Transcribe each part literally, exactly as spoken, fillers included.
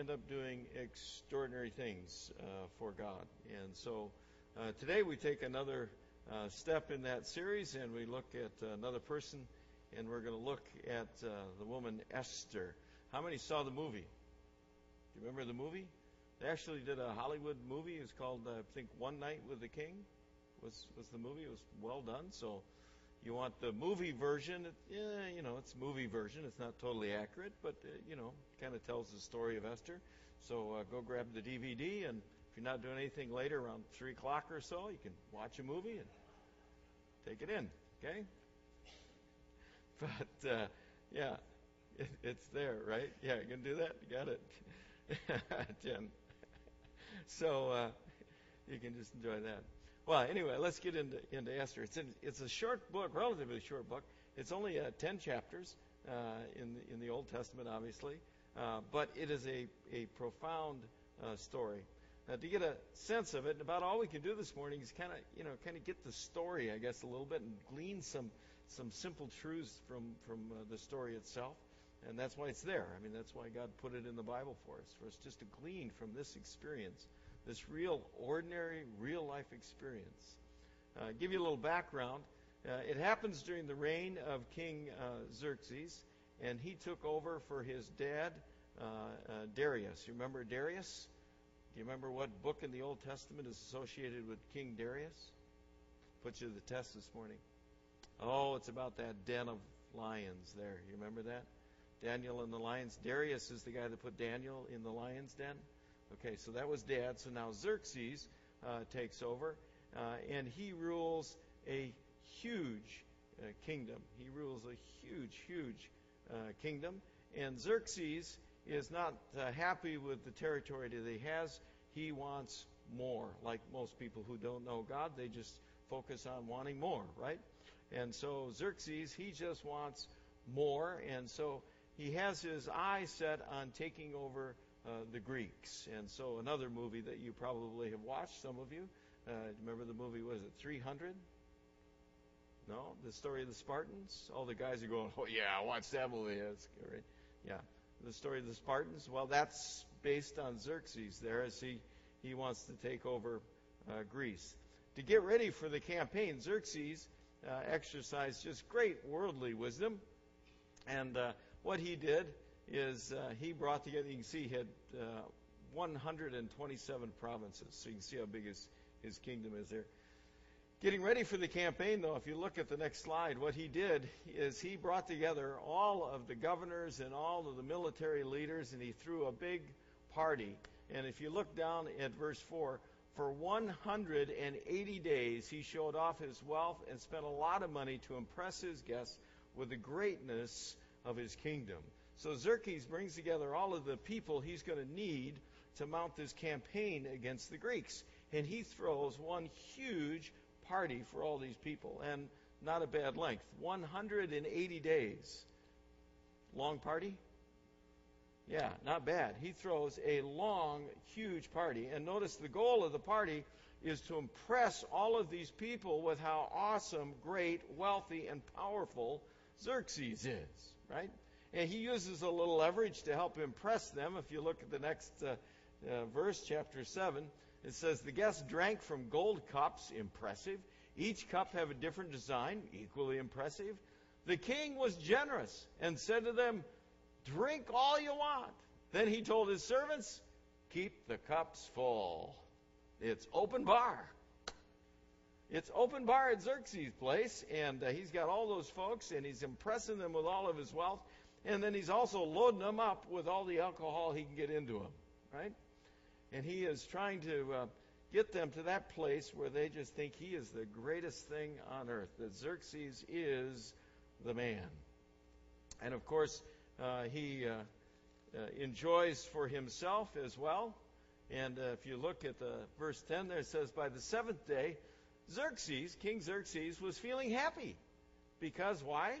end up doing extraordinary things uh, for God. And so uh, today we take another uh, step in that series, and we look at another person, and we're going to look at uh, the woman Esther. How many saw the movie? Do you remember the movie? They actually did a Hollywood movie. It's called, uh, I think, One Night with the King was, was the movie. It was well done. So you want the movie version. It, yeah, you know, it's movie version. It's not totally accurate, but, uh, you know, kind of tells the story of Esther. So uh, go grab the D V D, and if you're not doing anything later, around three o'clock or so, you can watch a movie and take it in, okay? But, uh, yeah, it, it's there, right? Yeah, you can do that? You got it. Jen. So uh, you can just enjoy that. Well, anyway, let's get into into Esther. It's in, it's a short book, relatively short book. It's only uh, ten chapters uh, in the, in the Old Testament, obviously, uh, but it is a a profound uh, story. Now, to get a sense of it, and about all we can do this morning is kind of you know kind of get the story, I guess, a little bit, and glean some some simple truths from from uh, the story itself. And that's why it's there. I mean, that's why God put it in the Bible for us, for us just to glean from this experience, this real, ordinary, real-life experience. Uh, give you a little background. Uh, it happens during the reign of King uh, Xerxes, and he took over for his dad, uh, uh, Darius. You remember Darius? Do you remember what book in the Old Testament is associated with King Darius? Put you to the test this morning. Oh, it's about that den of lions there. You remember that? Daniel and the lions. Darius is the guy that put Daniel in the lion's den. Okay, so that was dad. So now Xerxes uh, takes over, uh, and he rules a huge uh, kingdom. He rules a huge, huge uh, kingdom. And Xerxes is not uh, happy with the territory that he has. He wants more. Like most people who don't know God, they just focus on wanting more, right? And so Xerxes, he just wants more, and so he has his eye set on taking over uh, the Greeks. And so another movie that you probably have watched, some of you, uh, remember the movie, was it three hundred? No? The story of the Spartans? All the guys are going, oh yeah, I watched that movie. That's good, right? Yeah. The story of the Spartans? Well, that's based on Xerxes there, as he, he wants to take over uh, Greece. To get ready for the campaign, Xerxes uh, exercised just great worldly wisdom. And uh, what he did is uh, he brought together, you can see he had uh, one hundred twenty-seven provinces. So you can see how big his, his kingdom is there. Getting ready for the campaign, though, if you look at the next slide, what he did is he brought together all of the governors and all of the military leaders, and he threw a big party. And if you look down at verse four, for one hundred eighty days he showed off his wealth and spent a lot of money to impress his guests with the greatness of his kingdom. So Xerxes brings together all of the people he's going to need to mount this campaign against the Greeks. And he throws one huge party for all these people, and not a bad length. one hundred eighty days. Long party? Yeah, not bad. He throws a long, huge party. And notice the goal of the party is to impress all of these people with how awesome, great, wealthy, and powerful Xerxes is, right? And he uses a little leverage to help impress them. If you look at the next uh, uh, verse, chapter seven, it says, the guests drank from gold cups, impressive. Each cup have a different design, equally impressive. The king was generous and said to them, drink all you want. Then he told his servants, keep the cups full. It's open bar. It's open bar at Xerxes' place, and uh, he's got all those folks, and he's impressing them with all of his wealth, and then he's also loading them up with all the alcohol he can get into them, right? And he is trying to uh, get them to that place where they just think he is the greatest thing on earth, that Xerxes is the man. And, of course, uh, he uh, uh, enjoys for himself as well. And uh, if you look at the verse ten there, it says, by the seventh day, Xerxes, King Xerxes, was feeling happy. Because why?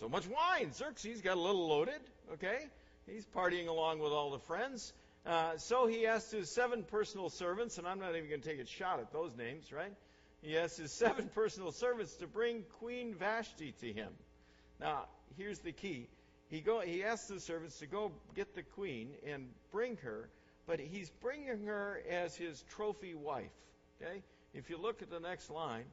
So much wine. Xerxes got a little loaded, okay? He's partying along with all the friends. Uh, so he asked his seven personal servants, and I'm not even going to take a shot at those names, right? He asked his seven personal servants to bring Queen Vashti to him. Now, here's the key. He go. He asks the servants to go get the queen and bring her, but he's bringing her as his trophy wife. Okay? If you look at the next line,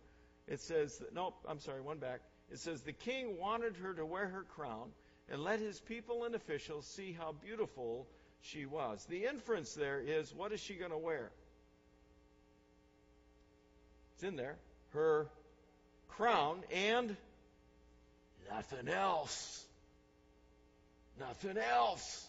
it says, that, nope, I'm sorry, one back. It says, the king wanted her to wear her crown and let his people and officials see how beautiful she was. The inference there is, what is she going to wear? It's in there. Her crown and nothing else. Nothing else.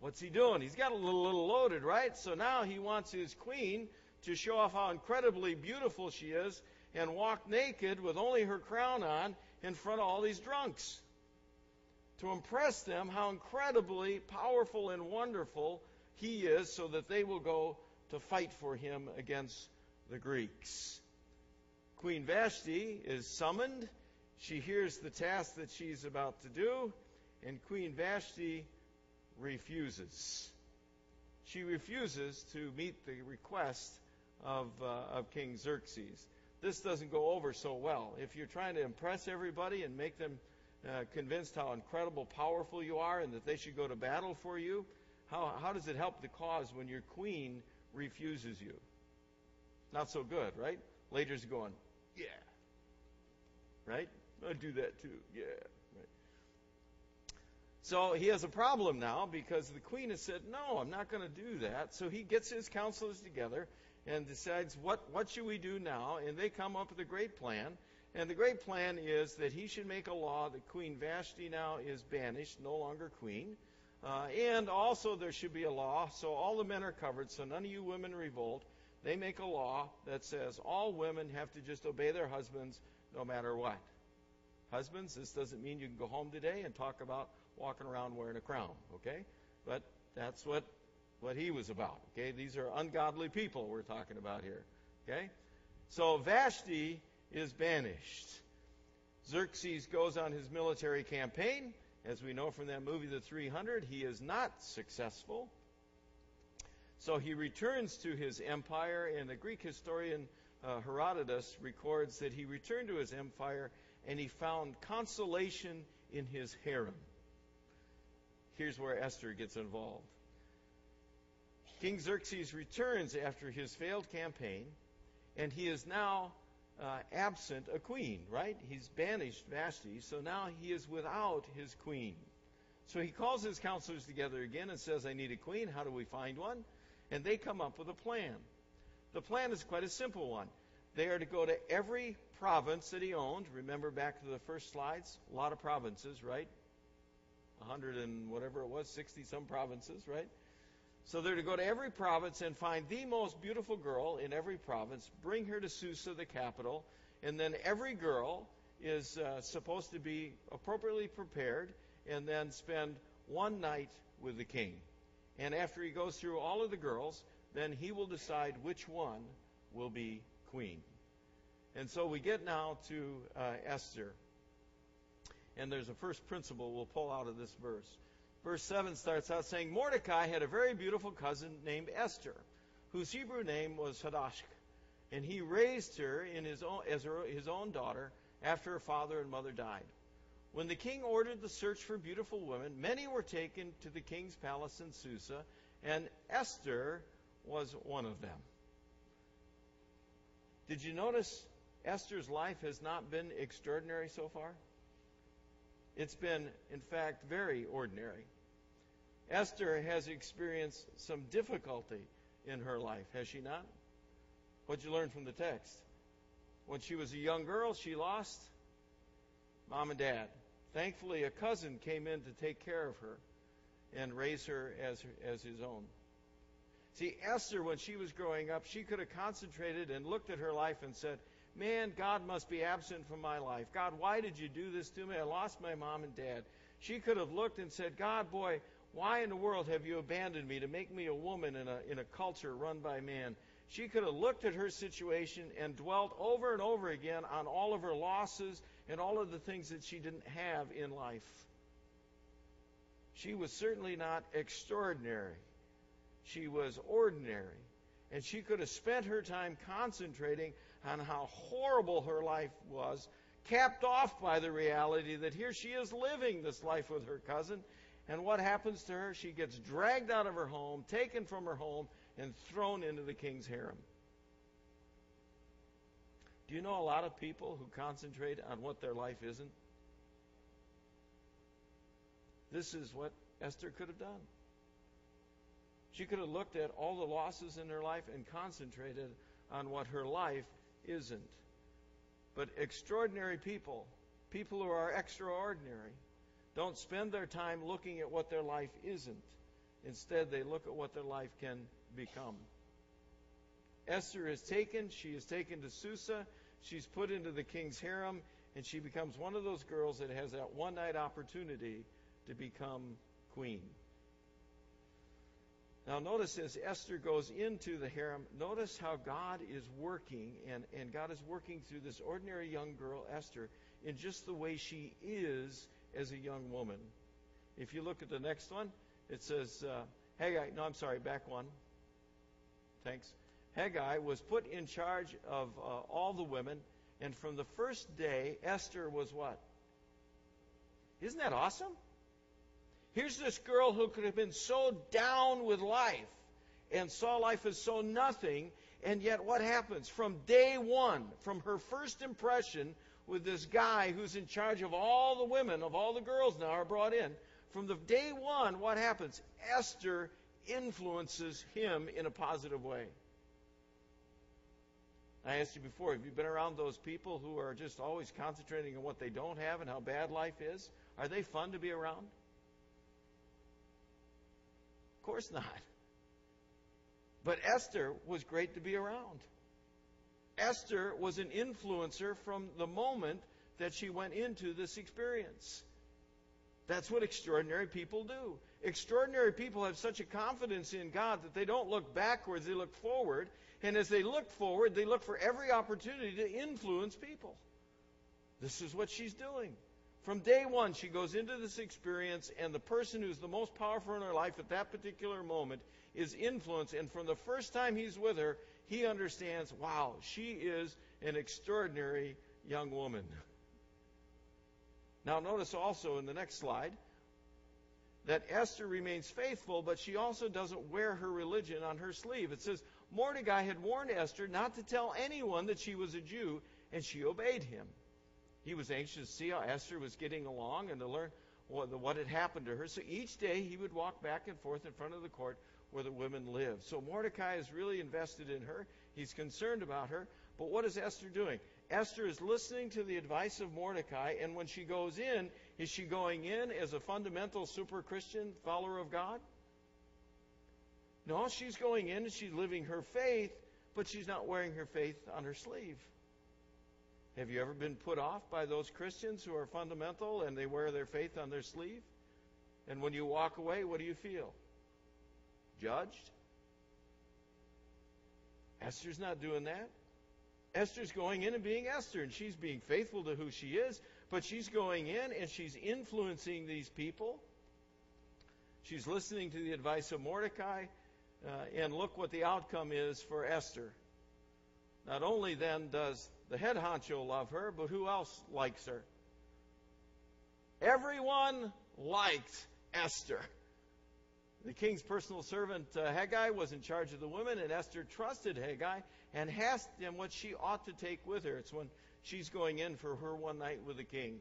What's he doing? He's got a little, little loaded, right? So now he wants his queen to show off how incredibly beautiful she is and walk naked with only her crown on in front of all these drunks, to impress them how incredibly powerful and wonderful he is, so that they will go to fight for him against the Greeks. Queen Vashti is summoned. She hears the task that she's about to do, and Queen Vashti refuses. She refuses to meet the request of, uh, of King Xerxes. This doesn't go over so well. If you're trying to impress everybody and make them Uh, convinced how incredible, powerful you are, and that they should go to battle for you, How, how does it help the cause when your queen refuses you? Not so good, right? Later's going, yeah, right? I'll do that too, yeah. Right. So he has a problem now, because the queen has said, no, I'm not going to do that. So he gets his counselors together and decides, what, what should we do now? And they come up with a great plan. And the great plan is that he should make a law that Queen Vashti now is banished, no longer queen. Uh, and also there should be a law, so all the men are covered, so none of you women revolt. They make a law that says all women have to just obey their husbands no matter what. Husbands, this doesn't mean you can go home today and talk about walking around wearing a crown, okay? But that's what, what he was about, okay? These are ungodly people we're talking about here, okay? So Vashti is banished. Xerxes goes on his military campaign. As we know from that movie, The three hundred, he is not successful. So he returns to his empire, and the Greek historian uh, Herodotus records that he returned to his empire and he found consolation in his harem. Here's where Esther gets involved. King Xerxes returns after his failed campaign, and he is now Uh, absent a queen, right? He's banished Vashti, so now he is without his queen. So he calls his counselors together again and says, I need a queen. How do we find one? And they come up with a plan. The plan is quite a simple one. They are to go to every province that he owned. Remember back to the first slides? A lot of provinces, right? A hundred and whatever it was, sixty some provinces, right? So they're to go to every province and find the most beautiful girl in every province, bring her to Susa, the capital, and then every girl is uh, supposed to be appropriately prepared and then spend one night with the king. And after he goes through all of the girls, then he will decide which one will be queen. And so we get now to uh, Esther. And there's a first principle we'll pull out of this verse. Verse seven starts out saying, Mordecai had a very beautiful cousin named Esther, whose Hebrew name was Hadassah, and he raised her in his own, as her, his own daughter after her father and mother died. When the king ordered the search for beautiful women, many were taken to the king's palace in Susa, and Esther was one of them. Did you notice Esther's life has not been extraordinary so far? It's been, in fact, very ordinary. Esther has experienced some difficulty in her life, has she not? What'd you learn from the text? When she was a young girl, she lost mom and dad. Thankfully, a cousin came in to take care of her and raise her as, as his own. See, Esther, when she was growing up, she could have concentrated and looked at her life and said, man, God must be absent from my life. God, why did you do this to me? I lost my mom and dad. She could have looked and said, God, boy, why in the world have you abandoned me to make me a woman in a, in a culture run by man? She could have looked at her situation and dwelt over and over again on all of her losses and all of the things that she didn't have in life. She was certainly not extraordinary. She was ordinary. And she could have spent her time concentrating on how horrible her life was, capped off by the reality that here she is living this life with her cousin. And what happens to her? She gets dragged out of her home, taken from her home, and thrown into the king's harem. Do you know a lot of people who concentrate on what their life isn't? This is what Esther could have done. She could have looked at all the losses in her life and concentrated on what her life isn't. But extraordinary people, people who are extraordinary, don't spend their time looking at what their life isn't. Instead, they look at what their life can become. Esther is taken. She is taken to Susa. She's put into the king's harem, and she becomes one of those girls that has that one-night opportunity to become queen. Now notice as Esther goes into the harem, notice how God is working, and, and God is working through this ordinary young girl, Esther, in just the way she is as a young woman. If you look at the next one, it says, uh, Haggai, no, I'm sorry, back one. Thanks. Haggai was put in charge of uh, all the women, and from the first day, Esther was what? Isn't that awesome? Here's this girl who could have been so down with life and saw life as so nothing, and yet what happens? From day one, from her first impression with this guy who's in charge of all the women, of all the girls now are brought in, from the day one, what happens? Esther influences him in a positive way. I asked you before, have you been around those people who are just always concentrating on what they don't have and how bad life is? Are they fun to be around? Of course not. But Esther was great to be around. Esther was an influencer from the moment that she went into this experience. That's what extraordinary people do. Extraordinary people have such a confidence in God that they don't look backwards, they look forward. And as they look forward, they look for every opportunity to influence people. This is what she's doing. From day one, she goes into this experience, and the person who's the most powerful in her life at that particular moment is influenced. And from the first time he's with her, he understands, wow, she is an extraordinary young woman. Now notice also in the next slide that Esther remains faithful, but she also doesn't wear her religion on her sleeve. It says, Mordecai had warned Esther not to tell anyone that she was a Jew, and she obeyed him. He was anxious to see how Esther was getting along and to learn what had happened to her. So each day he would walk back and forth in front of the court where the women lived. So Mordecai is really invested in her. He's concerned about her. But what is Esther doing? Esther is listening to the advice of Mordecai, and when she goes in, is she going in as a fundamental super-Christian follower of God? No, she's going in and she's living her faith, but she's not wearing her faith on her sleeve. Have you ever been put off by those Christians who are fundamental and they wear their faith on their sleeve? And when you walk away, what do you feel? Judged? Esther's not doing that. Esther's going in and being Esther, and she's being faithful to who she is, but she's going in and she's influencing these people. She's listening to the advice of Mordecai, uh, and look what the outcome is for Esther. Not only then does the head honcho love her, but who else likes her? Everyone liked Esther. The king's personal servant, uh, Hegai, was in charge of the women, and Esther trusted Hegai and asked him what she ought to take with her. It's when she's going in for her one night with the king.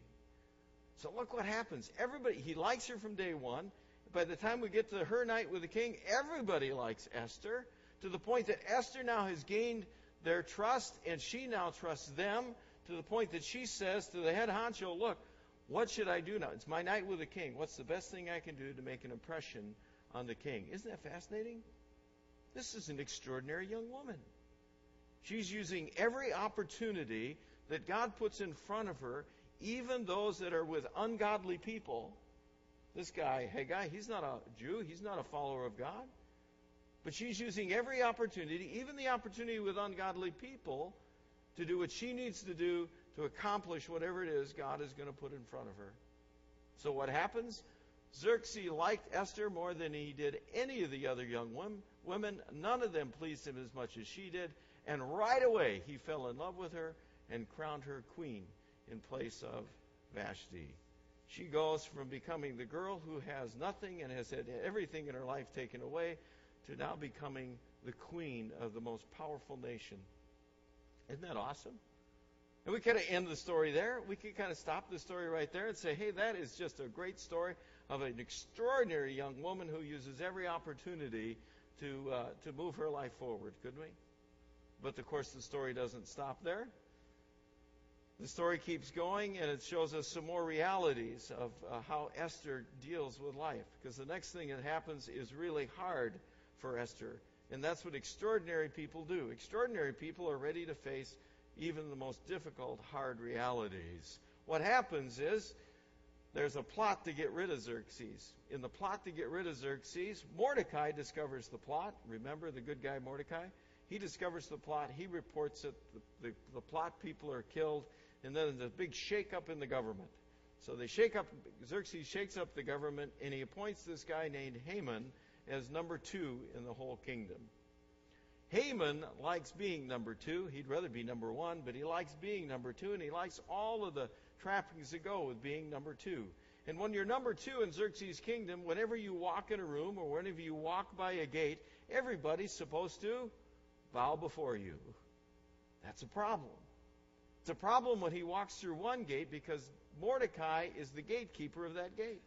So look what happens. Everybody, he likes her from day one. By the time we get to her night with the king, everybody likes Esther, to the point that Esther now has gained their trust, and she now trusts them, to the point that she says to the head honcho, look, what should I do now? It's my night with the king. What's the best thing I can do to make an impression on the king? Isn't that fascinating? This is an extraordinary young woman. She's using every opportunity that God puts in front of her, even those that are with ungodly people. This guy, Haggai, he's not a Jew. He's not a follower of God. But she's using every opportunity, even the opportunity with ungodly people, to do what she needs to do to accomplish whatever it is God is going to put in front of her. So what happens? Xerxes liked Esther more than he did any of the other young women. None of them pleased him as much as she did. And right away, he fell in love with her and crowned her queen. in place of Vashti. She goes from becoming the girl who has nothing and has had everything in her life taken away to now becoming the queen of the most powerful nation. Isn't that awesome? And we kind of end the story there. We can kind of stop the story right there and say, hey, that is just a great story of an extraordinary young woman who uses every opportunity to uh, to move her life forward, couldn't we? But, of course, the story doesn't stop there. The story keeps going, and it shows us some more realities of uh, how Esther deals with life. Because the next thing that happens is really hard for Esther. And that's what extraordinary people do. Extraordinary people are ready to face even the most difficult, hard realities. What happens is there's a plot to get rid of Xerxes. In the plot to get rid of Xerxes, Mordecai discovers the plot. Remember the good guy Mordecai? He discovers the plot. He reports it. The, the, the plot people are killed. And then there's a big shakeup in the government. So they shake up, Xerxes shakes up the government, and he appoints this guy named Haman as number two in the whole kingdom. Haman likes being number two. He'd rather be number one, but he likes being number two, and he likes all of the trappings that go with being number two. And when you're number two in Xerxes' kingdom, whenever you walk in a room or whenever you walk by a gate, everybody's supposed to bow before you. That's a problem. It's a problem when he walks through one gate because Mordecai is the gatekeeper of that gate.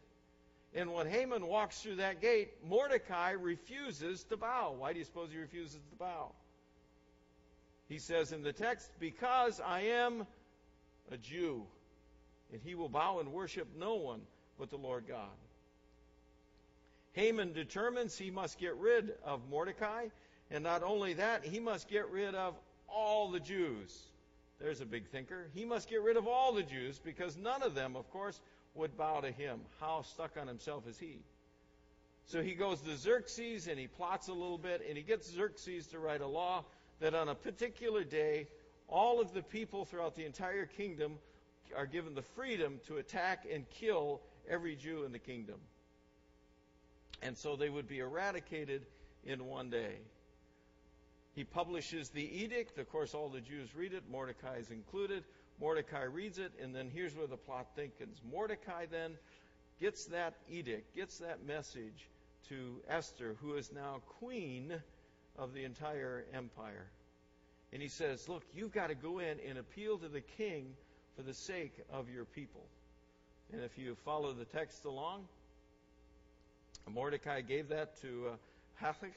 And when Haman walks through that gate, Mordecai refuses to bow. Why do you suppose he refuses to bow? He says in the text, because I am a Jew, and he will bow and worship no one but the Lord God. Haman determines he must get rid of Mordecai, and not only that, he must get rid of all the Jews. There's a big thinker. He must get rid of all the Jews because none of them, of course, would bow to him. How stuck on himself is he? So he goes to Xerxes and he plots a little bit, and he gets Xerxes to write a law that on a particular day, all of the people throughout the entire kingdom are given the freedom to attack and kill every Jew in the kingdom. And so they would be eradicated in one day. He publishes the edict. Of course, all the Jews read it. Mordecai is included. Mordecai reads it, and then here's where the plot thickens. Mordecai then gets that edict, gets that message to Esther, who is now queen of the entire empire. And he says, look, you've got to go in and appeal to the king for the sake of your people. And if you follow the text along, Mordecai gave that to uh, Hathach,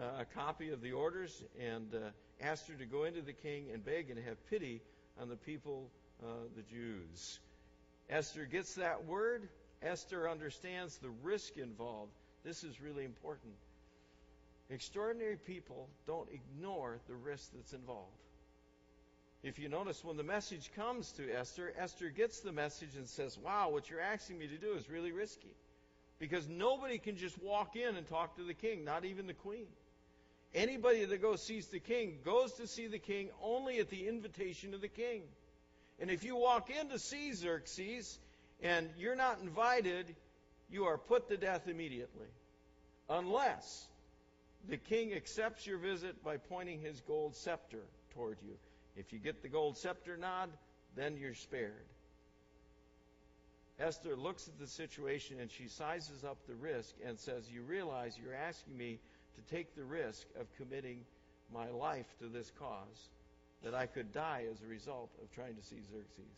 uh, a copy of the orders, and uh, asked her to go into the king and beg and have pity on the people, uh, the Jews. Esther gets that word. Esther understands the risk involved. This is really important. Extraordinary people don't ignore the risk that's involved. If you notice, when the message comes to Esther, Esther gets the message and says, wow, what you're asking me to do is really risky. Because nobody can just walk in and talk to the king, not even the queen. Anybody that goes sees the king goes to see the king only at the invitation of the king. And if you walk in to see Xerxes and you're not invited, you are put to death immediately. Unless the king accepts your visit by pointing his gold scepter toward you. If you get the gold scepter nod, then you're spared. Esther looks at the situation and she sizes up the risk and says, you realize you're asking me to take the risk of committing my life to this cause, that I could die as a result of trying to see Xerxes.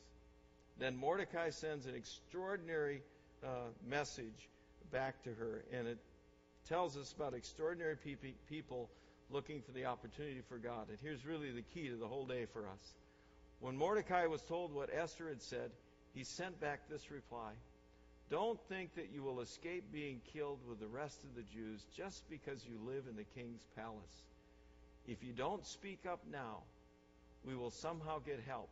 Then Mordecai sends an extraordinary uh, message back to her, and it tells us about extraordinary pe- people looking for the opportunity for God. And here's really the key to the whole day for us. When Mordecai was told what Esther had said, he sent back this reply. Don't think that you will escape being killed with the rest of the Jews just because you live in the king's palace. If you don't speak up now, we will somehow get help,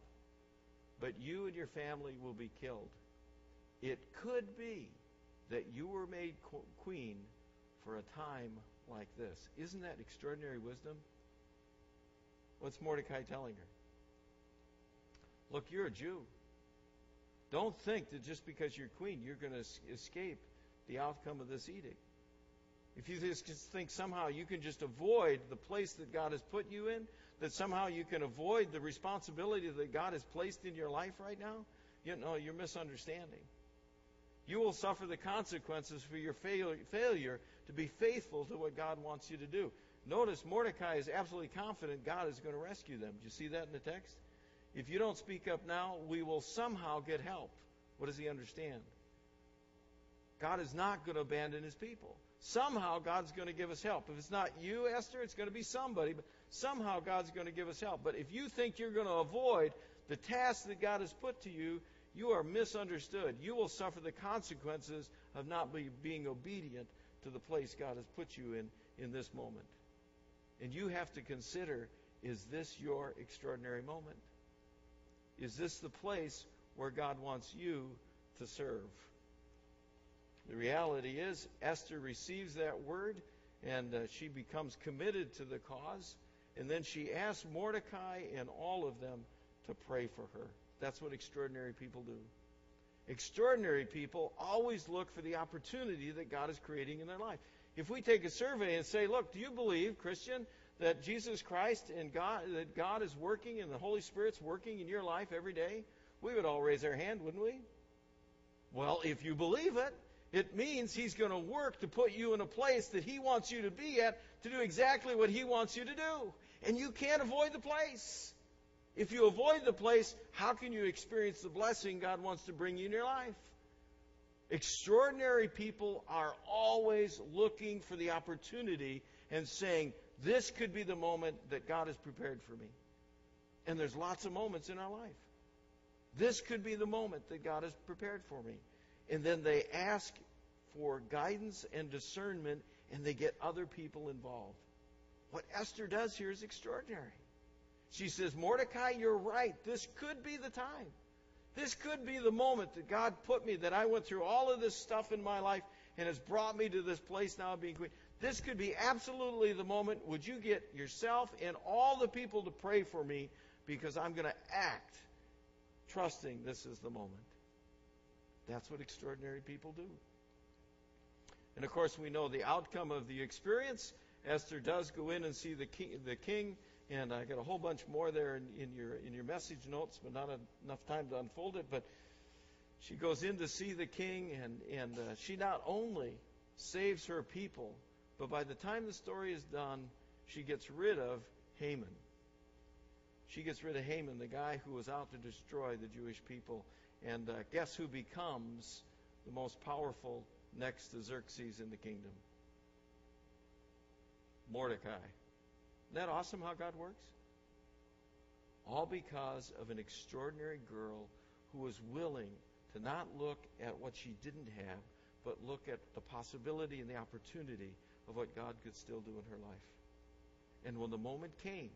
but you and your family will be killed. It could be that you were made queen for a time like this. Isn't that extraordinary wisdom? What's Mordecai telling her? Look, you're a Jew. Don't think that just because you're queen, you're going to escape the outcome of this edict. If you just think somehow you can just avoid the place that God has put you in, that somehow you can avoid the responsibility that God has placed in your life right now, you know, you're misunderstanding. You will suffer the consequences for your fail- failure to be faithful to what God wants you to do. Notice Mordecai is absolutely confident God is going to rescue them. Do you see that in the text? If you don't speak up now, we will somehow get help. What does he understand? God is not going to abandon his people. Somehow God's going to give us help. If it's not you, Esther, it's going to be somebody. But somehow God's going to give us help. But if you think you're going to avoid the task that God has put to you, you are misunderstood. You will suffer the consequences of not be, being obedient to the place God has put you in in this moment. And you have to consider, is this your extraordinary moment? Is this the place where God wants you to serve? The reality is, Esther receives that word, and uh, she becomes committed to the cause. And then she asks Mordecai and all of them to pray for her. That's what extraordinary people do. Extraordinary people always look for the opportunity that God is creating in their life. If we take a survey and say, look, do you believe, Christian, that Jesus Christ and God, that God is working and the Holy Spirit's working in your life every day? We would all raise our hand, wouldn't we? Well, if you believe it, it means he's going to work to put you in a place that he wants you to be at to do exactly what he wants you to do. And you can't avoid the place. If you avoid the place, how can you experience the blessing God wants to bring you in your life? Extraordinary people are always looking for the opportunity and saying, this could be the moment that God has prepared for me. And there's lots of moments in our life. This could be the moment that God has prepared for me. And then they ask for guidance and discernment, and they get other people involved. What Esther does here is extraordinary. She says, Mordecai, you're right. This could be the time. This could be the moment that God put me, that I went through all of this stuff in my life and has brought me to this place now of being queen. This could be absolutely the moment. Would you get yourself and all the people to pray for me, because I'm going to act trusting this is the moment. That's what extraordinary people do. And of course, we know the outcome of the experience. Esther does go in and see the king, the king and I got a whole bunch more there in, in your in your message notes, but not a, enough time to unfold it. But she goes in to see the king, and, and uh, she not only saves her people, but by the time the story is done, she gets rid of Haman. She gets rid of Haman, the guy who was out to destroy the Jewish people. And uh, guess who becomes the most powerful next to Xerxes in the kingdom? Mordecai. Isn't that awesome how God works? All because of an extraordinary girl who was willing to not look at what she didn't have, but look at the possibility and the opportunity of what God could still do in her life. And when the moment came,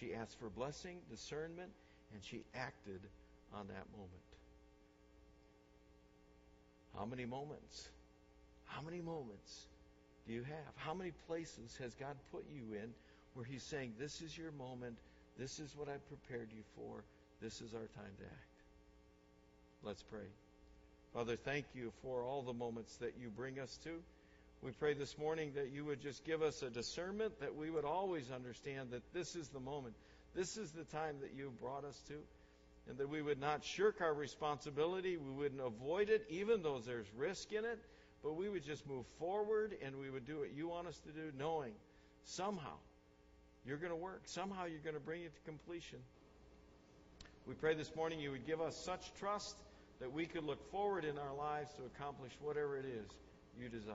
she asked for blessing, discernment, and she acted on that moment. How many moments? How many moments do you have? How many places has God put you in where he's saying, this is your moment, this is what I prepared you for, this is our time to act? Let's pray. Father, thank you for all the moments that you bring us to. We pray this morning that you would just give us a discernment, that we would always understand that this is the moment, this is the time that you brought us to, and that we would not shirk our responsibility, we wouldn't avoid it, even though there's risk in it, but we would just move forward and we would do what you want us to do, knowing somehow you're going to work. Somehow you're going to bring it to completion. We pray this morning you would give us such trust that we could look forward in our lives to accomplish whatever it is you desire.